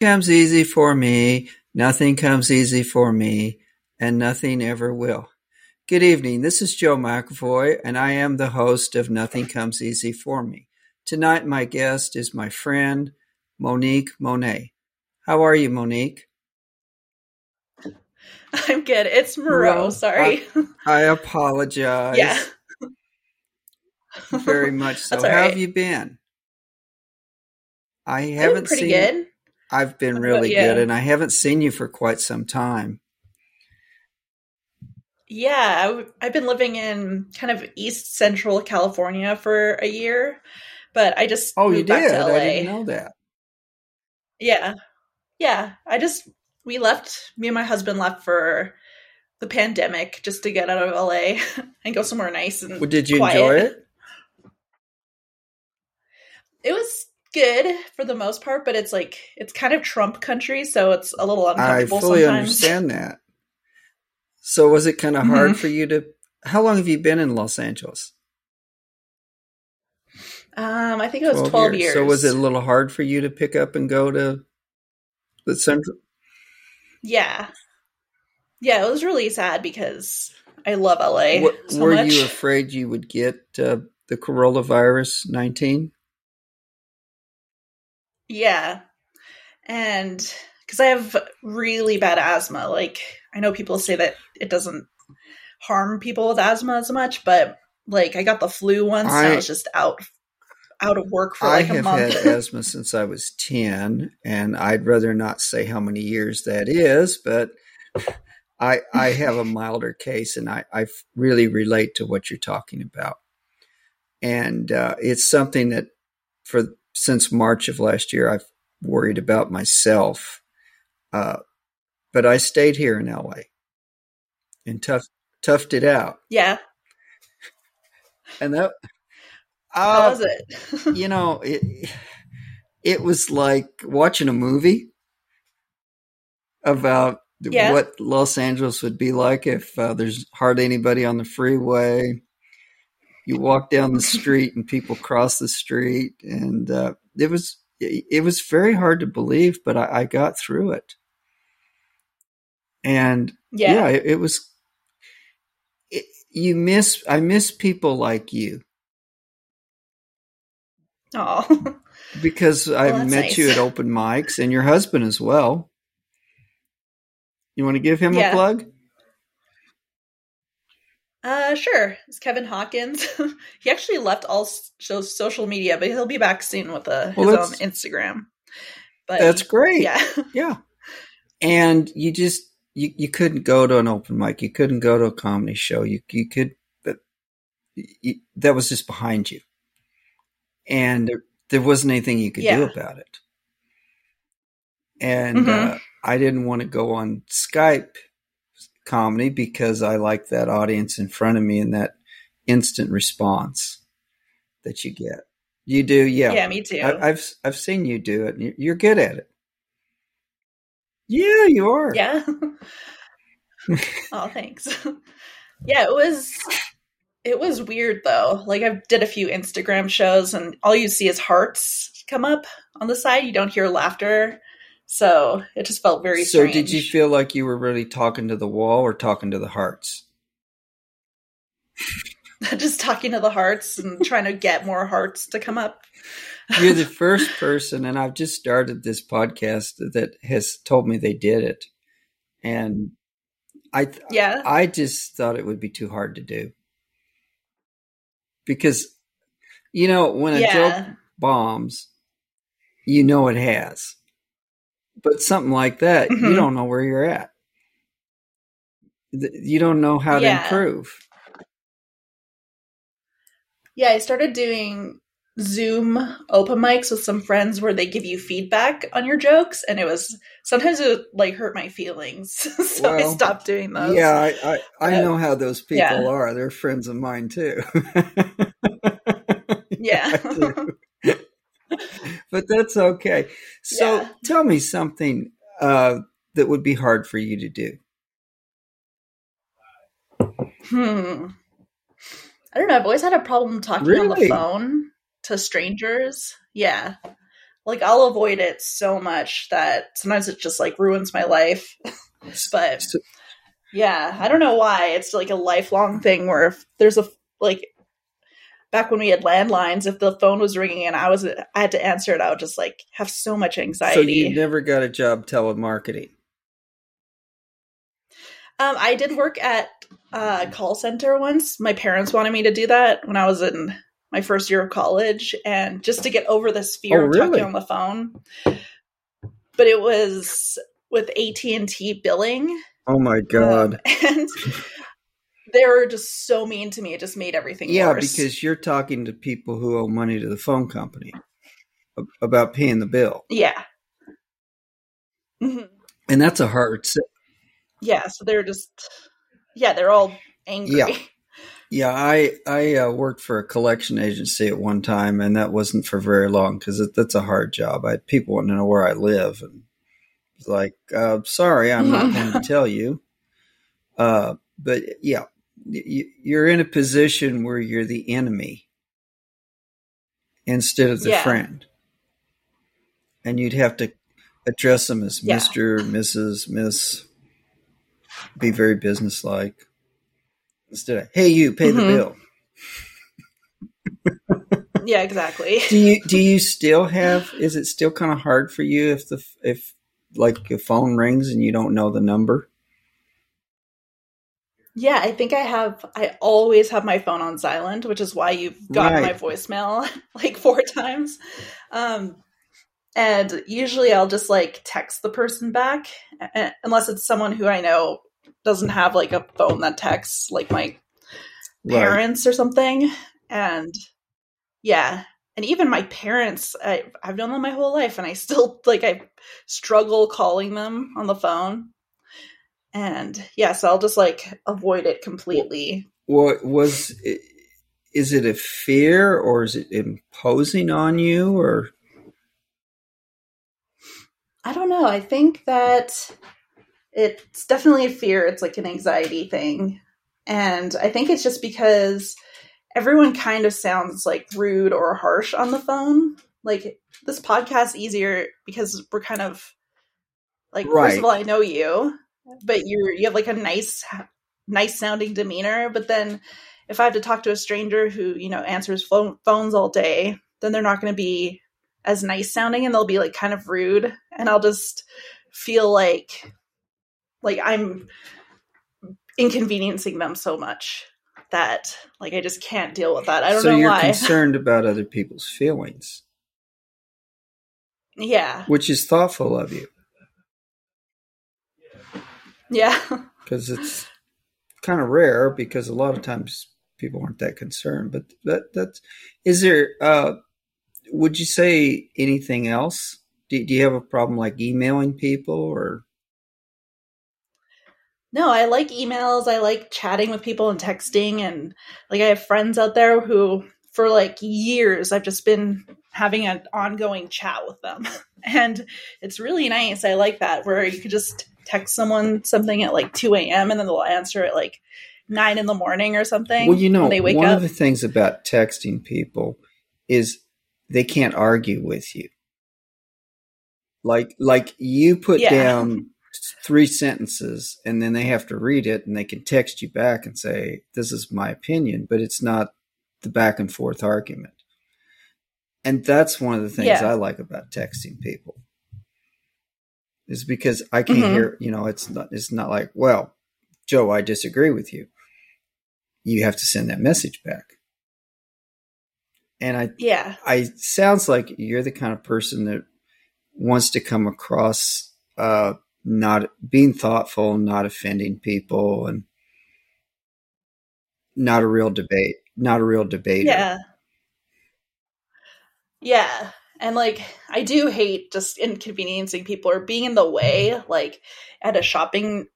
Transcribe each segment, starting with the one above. comes easy for me, nothing comes easy for me, and nothing ever will. Good evening, this is Joe McAvoy, and I am the host of Nothing Comes Easy For Me. Tonight, my guest is my friend, Monique Moreau. How are you, Monique? I'm good. It's Moreau, sorry. I apologize. Yeah. Very much so. That's all right. How have you been? I haven't seen you. Pretty good. I've been really good, and I haven't seen you for quite some time. Yeah, I've been living in kind of East Central California for a year, but I just moved back to LA. I didn't know that. Yeah. Me and my husband left for the pandemic just to get out of LA and go somewhere nice and quiet. Did you enjoy it? It was good for the most part, but it's kind of Trump country, so it's a little uncomfortable sometimes. I fully understand that. So was it kind of hard for you to... How long have you been in Los Angeles? I think it was 12 years. So was it a little hard for you to pick up and go to the central... Yeah, it was really sad because I love LA so much. Were you afraid you would get the coronavirus 19? Yeah, and because I have really bad asthma. Like, I know people say that it doesn't harm people with asthma as much, but like I got the flu once and I was just out of work for like a month. I have had asthma since I was 10, and I'd rather not say how many years that is, but I have a milder case, and I really relate to what you're talking about. And it's something that since March of last year, I've worried about myself. But I stayed here in LA and toughed it out. Yeah. And that... How was it? You know, it was like watching a movie about what Los Angeles would be like if there's hardly anybody on the freeway. You walk down the street and people cross the street, and it was very hard to believe, but I got through it. And it was. I miss people like you. Oh, because I met you at open mics, and your husband as well. You want to give him a plug? Sure. It's Kevin Hawkins. He actually left all social media, but he'll be back soon with his own Instagram. But that's great. Yeah, yeah. And you just you couldn't go to an open mic. You couldn't go to a comedy show. You could, but that was just behind you. And there wasn't anything you could do about it. And I didn't want to go on Skype comedy because I like that audience in front of me and that instant response that you get. You do, yeah. Yeah, me too. I've seen you do it. And you're good at it. Yeah, you are. Yeah. Oh, thanks. Yeah, It was weird, though. Like, I did a few Instagram shows, and all you see is hearts come up on the side. You don't hear laughter. So it just felt very strange. So did you feel like you were really talking to the wall or talking to the hearts? Just talking to the hearts and trying to get more hearts to come up. You're the first person, and I've just started this podcast, that has told me they did it. And I just thought it would be too hard to do. Because, you know, when a joke bombs, you know it has. But something like that, you don't know where you're at. You don't know how to improve. Yeah, I started doing Zoom open mics with some friends where they give you feedback on your jokes. And sometimes it would like hurt my feelings. So I stopped doing those. Yeah. I know how those people are. They're friends of mine too. Yeah. But that's okay. So tell me something that would be hard for you to do. I don't know. I've always had a problem talking on the phone to strangers. Yeah. like I'll avoid it so much that sometimes it just like ruins my life. But yeah, I don't know why. It's like a lifelong thing where if there's a, like back when we had landlines, if the phone was ringing and I had to answer it, I would just like have so much anxiety. So you never got a job telemarketing? I did work at a call center once. My parents wanted me to do that when I was in my first year of college, and just to get over this fear of talking on the phone. But it was with AT&T billing. Oh my God. And they were just so mean to me. It just made everything worse. Yeah, because you're talking to people who owe money to the phone company about paying the bill. Yeah. Mm-hmm. And that's a hard sell. Yeah, so they're just, they're all angry. Yeah, I worked for a collection agency at one time, and that wasn't for very long because that's a hard job. People want to know where I live, and it's like, sorry, I'm not going to tell you. But yeah, you're in a position where you're the enemy instead of the friend, and you'd have to address them as Mr., Mrs., Miss. Be very businesslike. Instead of, hey, you pay the bill. Yeah, exactly. Do you still have? Is it still kind of hard for you if like your phone rings and you don't know the number? Yeah, I think I have. I always have my phone on silent, which is why you've gotten my voicemail like 4 times. And usually I'll just like text the person back, unless it's someone who I know doesn't have like a phone that texts, like my parents or something. And and even my parents, I've known them my whole life, and I still like I struggle calling them on the phone. And so I'll just like avoid it completely. What was it? Is it a fear, or is it imposing on you, or? I don't know. I think that it's definitely a fear. It's like an anxiety thing. And I think it's just because everyone kind of sounds like rude or harsh on the phone. Like this podcast's easier because we're kind of like, first of all, I know you, but you have like a nice sounding demeanor. But then if I have to talk to a stranger who, you know, answers phones all day, then they're not going to be as nice sounding, and they'll be like kind of rude, and I'll just feel like I'm inconveniencing them so much that like I just can't deal with that. I don't know why. So you're concerned about other people's feelings. Yeah. Which is thoughtful of you. Yeah. Because it's kind of rare, because a lot of times people aren't that concerned, but would you say anything else? Do you have a problem like emailing people, or? No, I like emails. I like chatting with people and texting. And like, I have friends out there who for like years, I've just been having an ongoing chat with them. And it's really nice. I like that, where you could just text someone something at like 2 a.m. and then they'll answer at like 9 in the morning or something. Well, you know, when they wake up. Of the things about texting people is they can't argue with you. Like you put down 3 sentences, and then they have to read it, and they can text you back and say, this is my opinion, but it's not the back and forth argument. And that's one of the things I like about texting people, is because I can hear, you know, it's not like, well, Joe, I disagree with you. You have to send that message back. And I sounds like you're the kind of person that wants to come across not being thoughtful, not offending people, and not a real debater. Yeah. And like, I do hate just inconveniencing people or being in the way, like at a shopping,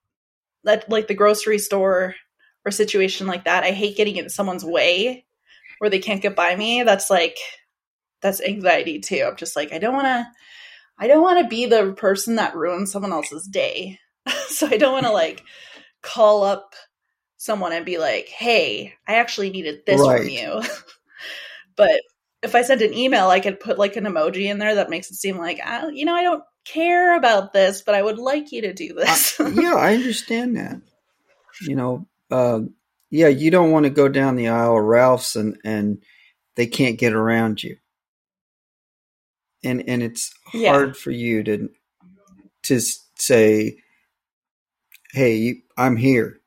like the grocery store or situation like that. I hate getting in someone's way, where they can't get by me. That's anxiety too. I'm just like, I don't want to be the person that ruins someone else's day. So I don't want to like call up someone and be like, hey, I actually needed this from you. But if I sent an email, I could put like an emoji in there that makes it seem like, I don't care about this, but I would like you to do this. Yeah, I understand that. You don't want to go down the aisle of Ralph's and they can't get around you. And it's hard for you to say, hey, I'm here.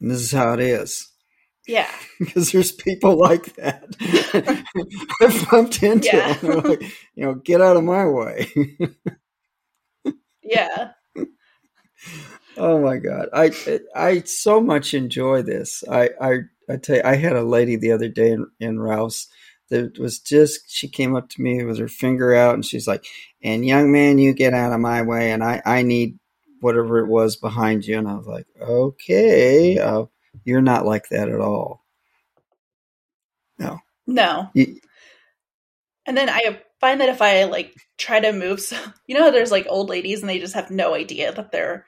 And this is how it is. Yeah. Because there's people like that. I've bumped into it. Like, get out of my way. Yeah. Oh my God. I so much enjoy this. I tell you, I had a lady the other day in Ralph's that was she came up to me with her finger out and she's like, and young man, you get out of my way. And I need whatever it was behind you. And I was like, okay, you're not like that at all. No. And then I find that if I try to move, so, how there's old ladies and they just have no idea that they're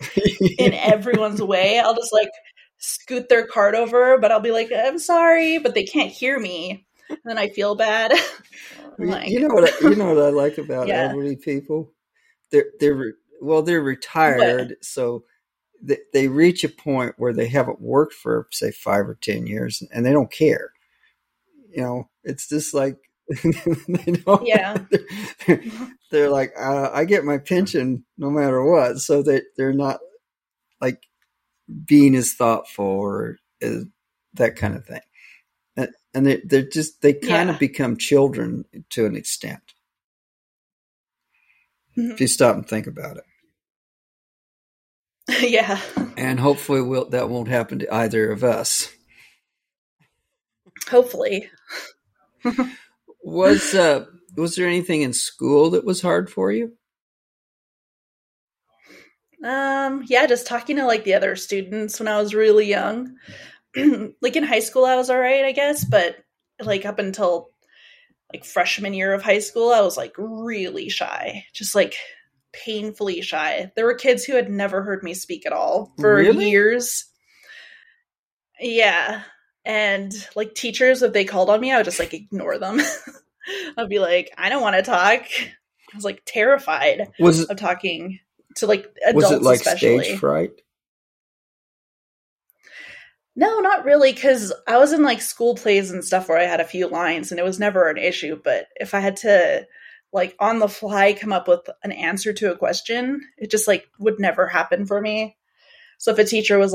in everyone's way. I'll just scoot their cart over, but I'll be like, I'm sorry, but they can't hear me. And then I feel bad. You know what I like about elderly people? They're retired. What? So they reach a point where they haven't worked for, say, 5 or 10 years, and they don't care. It's just like they don't. Yeah. They're like, I get my pension no matter what, so that they're not being as thoughtful or that kind of thing. And they're just kind of become children to an extent. Mm-hmm. If you stop and think about it. Yeah. And hopefully that won't happen to either of us. Hopefully. Was there anything in school that was hard for you? Just talking to the other students when I was really young. In high school I was all right, I guess, but up until freshman year of high school I was really shy. Just painfully shy. There were kids who had never heard me speak at all for years. Yeah. And teachers, if they called on me, I would just ignore them. I'd be I don't want to talk. I was terrified of talking to adults. Was it especially stage fright? No, not really, because I was in school plays and stuff where I had a few lines and it was never an issue. But if I had to on the fly come up with an answer to a question, it just would never happen for me. So if a teacher was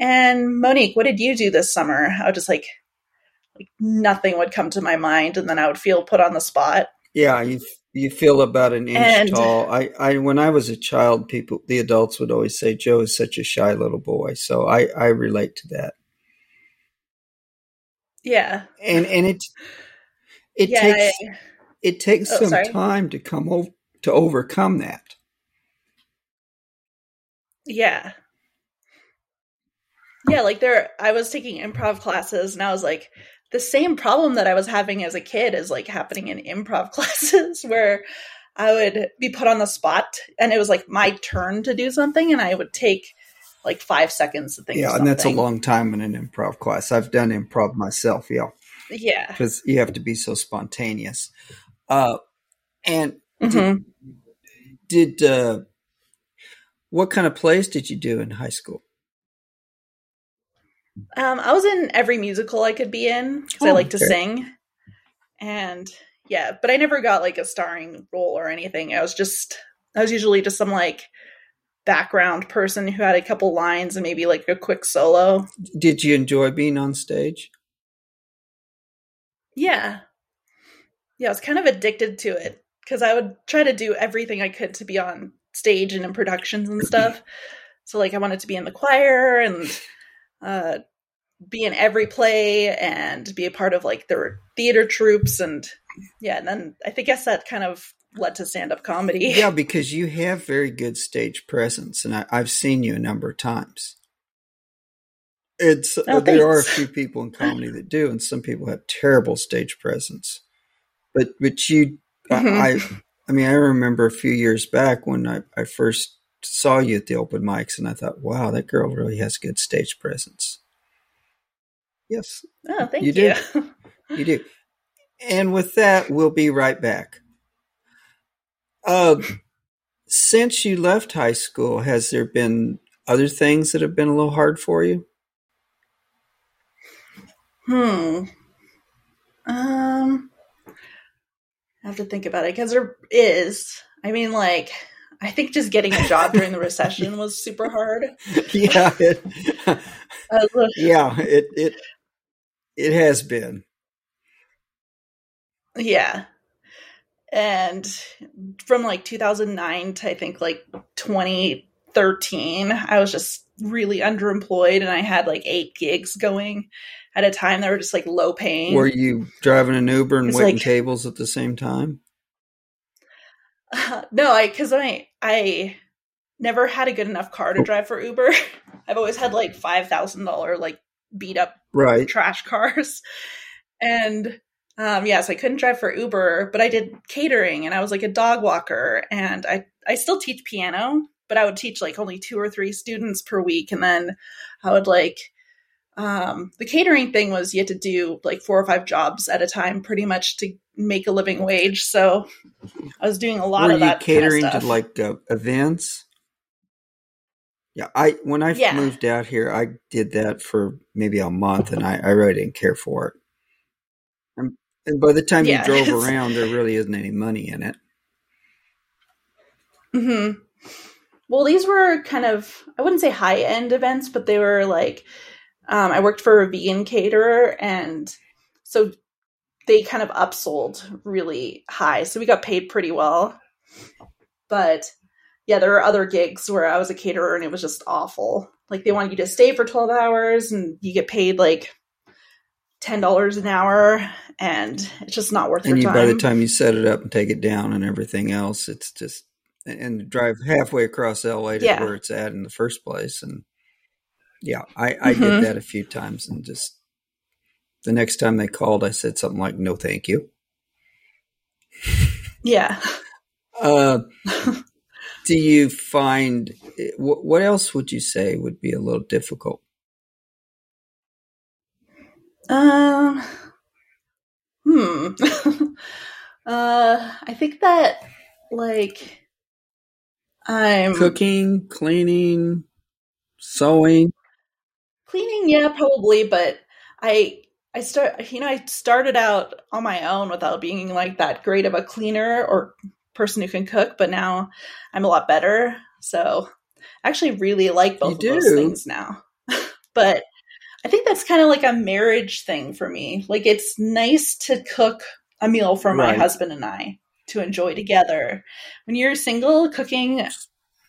and Monique, what did you do this summer? I would just nothing would come to my mind, and then I would feel put on the spot. Yeah, you feel about an inch tall. I when I was a child, the adults would always say Joe is such a shy little boy. So I relate to that. Yeah. And it takes time to to overcome that. Yeah. Yeah, I was taking improv classes and I was the same problem that I was having as a kid is happening in improv classes where I would be put on the spot and it was my turn to do something and I would take 5 seconds to think of something. Yeah, and that's a long time in an improv class. I've done improv myself, yeah. Yeah. Because you have to be so spontaneous. Mm-hmm. Did what kind of plays did you do in high school? I was in every musical I could be in because I to sing. And but I never got a starring role or anything. I was usually just some background person who had a couple lines and maybe a quick solo. Did you enjoy being on stage? Yeah. Yeah, I was kind of addicted to it because I would try to do everything I could to be on stage and in productions and stuff. So I wanted to be in the choir and be in every play and be a part of there were theater troupes and then I guess that kind of led to stand-up comedy. Yeah, because you have very good stage presence and I've seen you a number of times. There are a few people in comedy that do, and some people have terrible stage presence. But you, mm-hmm. I remember a few years back when I first saw you at the open mics, and I thought, wow, that girl really has good stage presence. Yes. Oh, thank you. You do. And with that, we'll be right back. Since you left high school, has there been other things that have been a little hard for you? I have to think about it, because there is. I mean, like, I think just getting a job during the recession was super hard. Yeah. It has been. Yeah. And from like 2009 to I think like 2013, I was just really underemployed, and I had like 8 gigs going at a time that were just like low paying. Were you driving an Uber and waiting tables at the same time? No, because I never had a good enough car to drive for Uber. I've always had like $5,000 like beat up trash cars, and so I couldn't drive for Uber, but I did catering, and I was like a dog walker, and I still teach piano, but I would teach like only 2 or 3 students per week, and then I would like the catering thing was you had to do like 4 or 5 jobs at a time pretty much to make a living wage. So I was doing a lot of that catering kind of stuff. To like events. Yeah. When I moved out here, I did that for maybe a month, and I really didn't care for it. And by the time you drove around, there really isn't any money in it. Mm-hmm. Well, these were kind of, I wouldn't say high end events, but they were like, I worked for a vegan caterer, and so they kind of upsold really high. So we got paid pretty well. But yeah, there were other gigs where I was a caterer and it was just awful. Like they wanted you to stay for 12 hours and you get paid like $10 an hour, and it's just not worth your time. By the time you set it up and take it down and everything else, it's just, and drive halfway across LA to where it's at in the first place. And yeah, I did that a few times, and just the next time they called, I said something like, "No, thank you." Yeah. Do you find, what else would you say would be a little difficult? I think that like I'm cooking, cleaning, sewing. Cleaning, yeah, probably, but I started out on my own without being like that great of a cleaner or person who can cook, but now I'm a lot better. So I actually really like both of those things now. But I think that's kind of like a marriage thing for me. Like it's nice to cook a meal for my husband and I to enjoy together. When you're single, cooking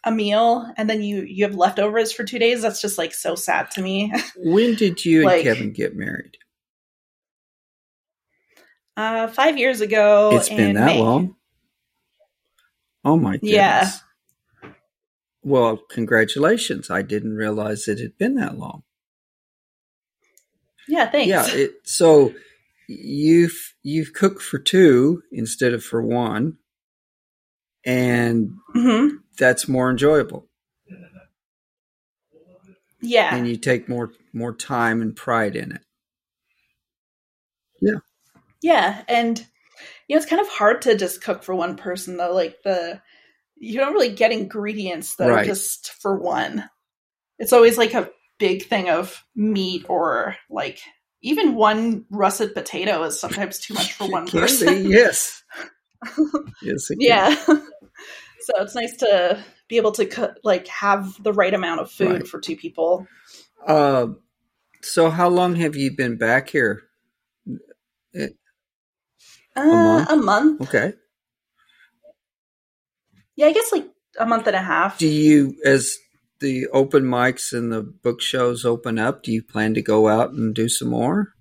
a meal and then you have leftovers for 2 days, that's just like so sad to me. When did you like, and Kevin get married? 5 years ago. It's been that long? Oh my goodness. Yeah. Well, congratulations. I didn't realize it had been that long. Yeah, thanks. Yeah, so you've cooked for 2 instead of for 1, and that's more enjoyable. Yeah, and you take more time and pride in it. Yeah, yeah, and you know it's kind of hard to just cook for one person though. Like you don't really get ingredients that are just for one. It's always like a big thing of meat, or like even one russet potato is sometimes too much for one person. Yes. Yeah. So it's nice to be able to have the right amount of food for 2 people. So how long have you been back here? A month. Okay. Yeah, I guess like a month and a half. Do you, as the open mics and the book shows open up, do you plan to go out and do some more?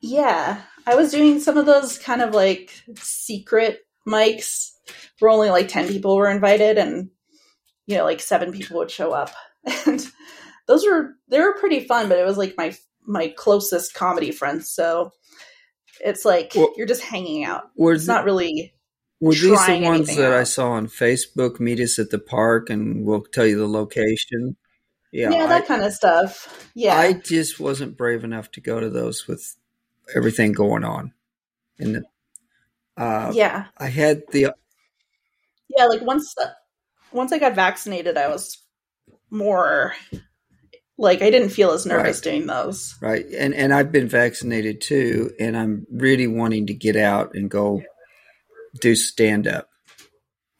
Yeah. I was doing some of those kind of like secret mics where only like 10 people were invited, and, you know, like 7 people would show up. And they were pretty fun, but it was like my closest comedy friends. So it's like, you're just hanging out. It's not really... Were these the ones that I saw on Facebook, meet us at the park and we'll tell you the location? Yeah, that kind of stuff. Yeah. I just wasn't brave enough to go to those with everything going on. And yeah, I had the yeah. Like once I got vaccinated, I was more like I didn't feel as nervous right. doing those. Right, and I've been vaccinated too, and I'm really wanting to get out and go do stand up,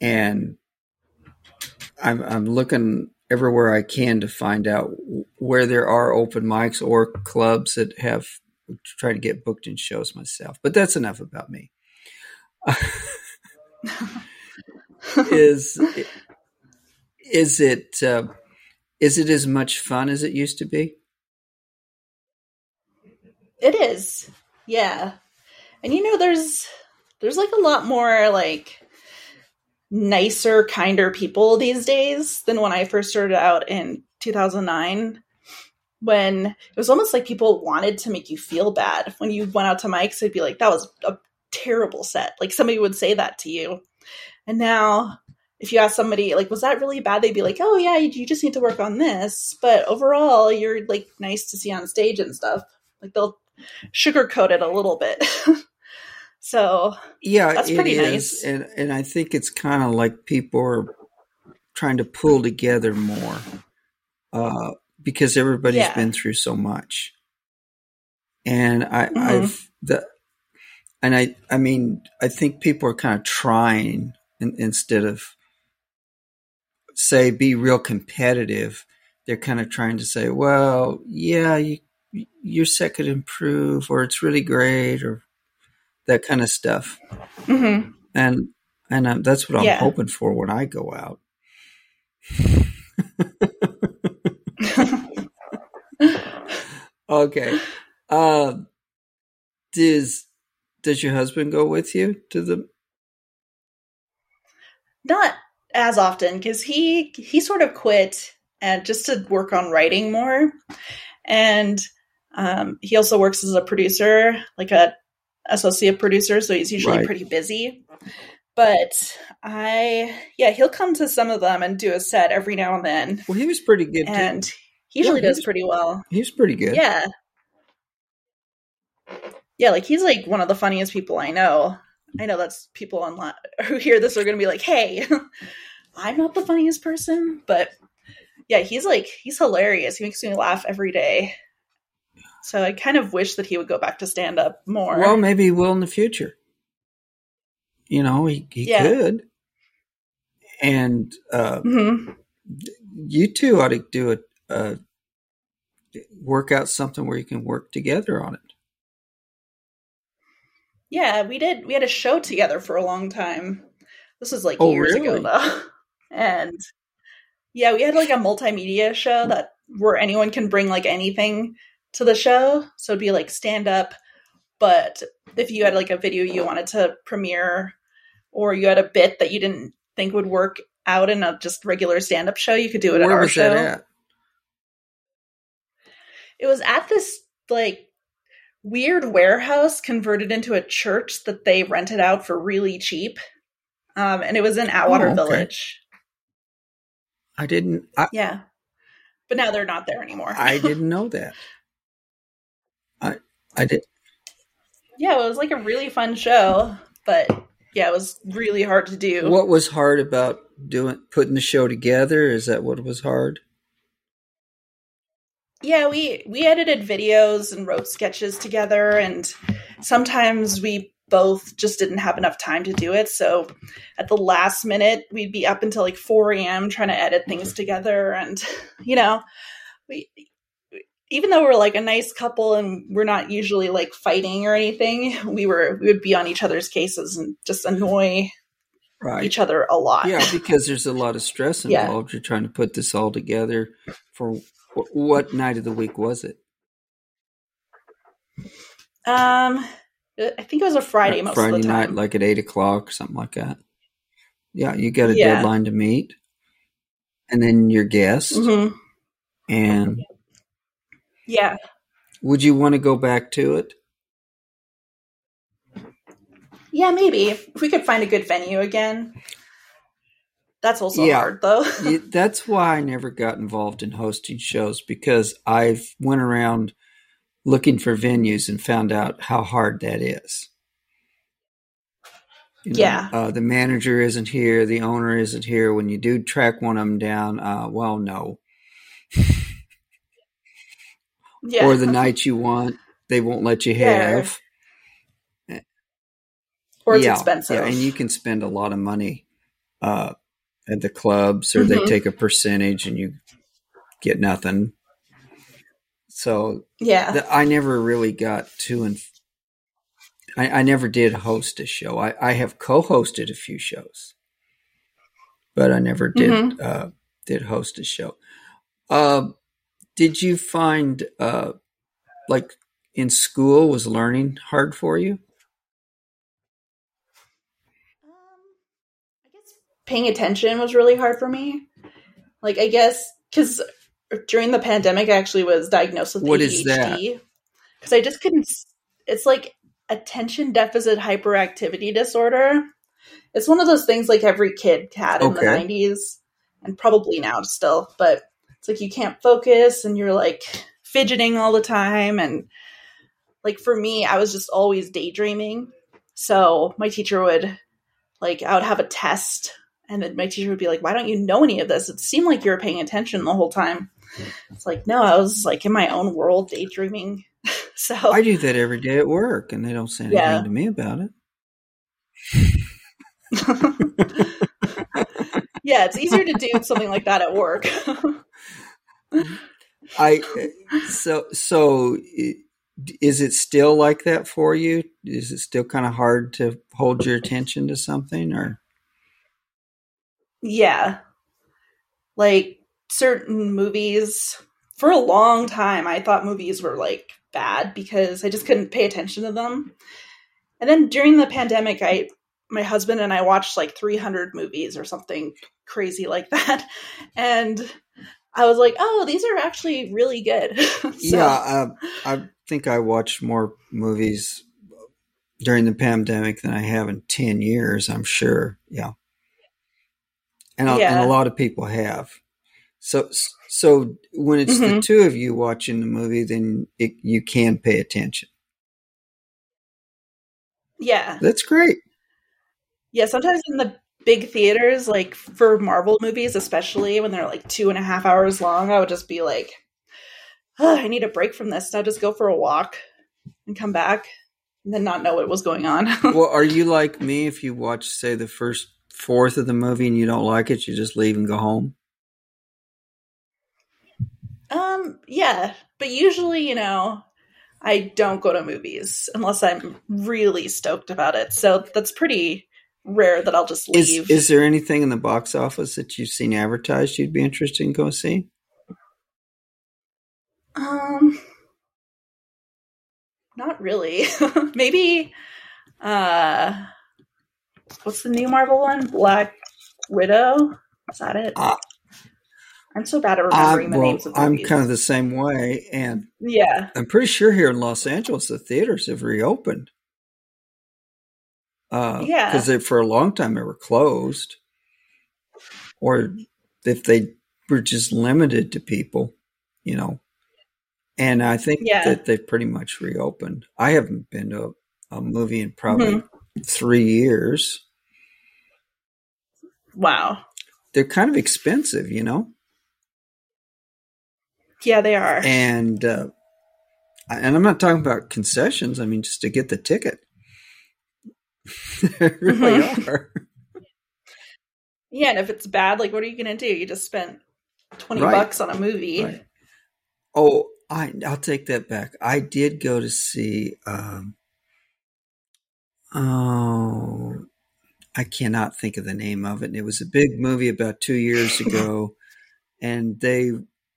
and I'm looking everywhere I can to find out where there are open mics or clubs that have try to get booked in shows myself. But that's enough about me. Is it as much fun as it used to be? It is. Yeah. And there's like a lot more like nicer, kinder people these days than when I first started out in 2009, when it was almost like people wanted to make you feel bad. When you went out to mics, they'd be like, that was a terrible set. Like somebody would say that to you. And now if you ask somebody like, was that really bad? They'd be like, oh yeah, you just need to work on this. But overall you're like nice to see on stage and stuff. Like they'll sugarcoat it a little bit. So yeah, that's pretty nice. And I think it's kind of like people are trying to pull together more because everybody's yeah. been through so much. And I think people are kind of trying instead of say be real competitive. They're kind of trying to say, well, yeah, your set could improve, or it's really great, or that kind of stuff. Mm-hmm. And that's what I'm yeah. hoping for when I go out. Okay. Does your husband go with you to the? Not as often, because he sort of quit and just to work on writing more. And he also works as a producer, like a associate producer. So he's usually right. pretty busy. But he'll come to some of them and do a set every now and then. Well, he was pretty good. And he usually does pretty well. He's pretty good. Yeah. Yeah, like he's like one of the funniest people I know. I know that's people online who hear this are going to be like, hey, I'm not the funniest person. But yeah, he's hilarious. He makes me laugh every day. So I kind of wish that he would go back to stand up more. Well, maybe he will in the future. You know, he yeah. could. And you two ought to do work out something where you can work together on it. Yeah, we did. We had a show together for a long time. This was like years really? Ago, though. And yeah, we had like a multimedia show that where anyone can bring like anything to the show. So it'd be like stand up. But if you had like a video you wanted to premiere, or you had a bit that you didn't think would work out in a just regular stand up show, you could do it at our show. Where was that at? It was at this like weird warehouse converted into a church that they rented out for really cheap. And it was in Atwater Village. I didn't. Yeah. But now they're not there anymore. I didn't know that. I did. Yeah. It was like a really fun show, but yeah, it was really hard to do. What was hard about putting the show together? Is that what was hard? Yeah, we edited videos and wrote sketches together, and sometimes we both just didn't have enough time to do it. So at the last minute, we'd be up until like 4 a.m. trying to edit things together. And, you know, we even though we're like a nice couple and we're not usually like fighting or anything, we would be on each other's cases and just annoy right. each other a lot. Yeah, because there's a lot of stress involved. Yeah. You're trying to put this all together for – what night of the week was it? I think it was a Friday most of the time. Friday night, like at 8:00 or something like that. Yeah, you got a deadline to meet, and then your guests, mm-hmm. and yeah. Would you want to go back to it? Yeah, maybe if we could find a good venue again. That's also hard, though. That's why I never got involved in hosting shows, because I went around looking for venues and found out how hard that is. You know, yeah. The manager isn't here. The owner isn't here. When you do track one of them down, well, no. Yeah. Or the night you want, they won't let you have. Yeah. Or it's expensive. Yeah, and you can spend a lot of money at the clubs, or they take a percentage and you get nothing. So I never really got to I never did host a show. I have co-hosted a few shows, but I never did host a show. Did you find like in school, was learning hard for you? I guess paying attention was really hard for me. Like, I guess because during the pandemic, I actually was diagnosed with ADHD. What is that? Because I just couldn't. It's like attention deficit hyperactivity disorder. It's one of those things like every kid had in the 90s and probably now still, but it's like you can't focus and you're like fidgeting all the time. And like for me, I was just always daydreaming. So my teacher would I would have a test and then my teacher would be like, why don't you know any of this? It seemed like you were paying attention the whole time. It's like, no, I was like in my own world daydreaming. So I do that every day at work, and they don't say anything to me about it. Yeah, it's easier to do something like that at work. So is it still like that for you? Is it still kind of hard to hold your attention to something, or? Yeah, like certain movies. For a long time, I thought movies were bad because I just couldn't pay attention to them. And then during the pandemic, my husband and I watched 300 movies or something crazy like that. And I was like, oh, these are actually really good. So, yeah. I think I watched more movies during the pandemic than I have in 10 years, I'm sure. Yeah. And a lot of people have. So when it's the two of you watching the movie, then you can pay attention. Yeah. That's great. Yeah, sometimes in the big theaters, for Marvel movies, especially when they're 2.5 hours long, I would just be like, oh, I need a break from this. So I'll just go for a walk and come back and then not know what was going on. Well, are you like me if you watch, say, the first fourth of the movie and you don't like it, you just leave and go home? Yeah, but usually, I don't go to movies unless I'm really stoked about it. So that's pretty rare that I'll just leave. Is there anything in the box office that you've seen advertised you'd be interested in going to see? Not really. Maybe, what's the new Marvel one? Black Widow? Is that it? I'm so bad at remembering the names of movies. I'm kind of the same way. And yeah, I'm pretty sure here in Los Angeles, the theaters have reopened. Because for a long time, they were closed. Or if they were just limited to people, And I think that they've pretty much reopened. I haven't been to a movie in probably 3 years. Wow. They're kind of expensive, Yeah, they are. And I'm not talking about concessions. I mean, just to get the ticket. They really are. Yeah, and if it's bad, what are you going to do? You just spent $20 on a movie. Right. Oh, I'll take that back. I did go to see, I cannot think of the name of it. And it was a big movie about 2 years ago. And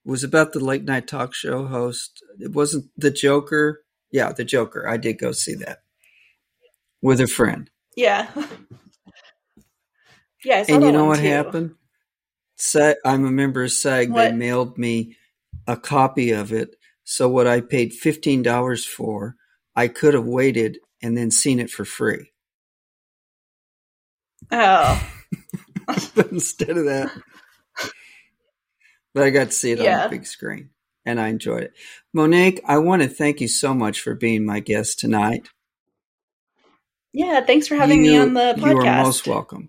was about the late night talk show host. It wasn't The Joker. Yeah, The Joker. I did go see that with a friend. Yeah. Yeah, I saw that. And you know what happened? I'm a member of SAG. What? They mailed me a copy of it. So what I paid $15 for, I could have waited and then seen it for free. Oh. But instead of that. But I got to see it on the big screen. and I enjoyed it. Monique, I want to thank you so much for being my guest tonight. Yeah, thanks for having me on the podcast. You are most welcome.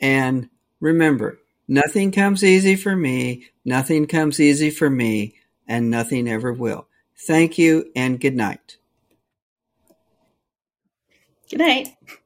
And remember, nothing comes easy for me, nothing comes easy for me, and nothing ever will. Thank you and good night. Good night.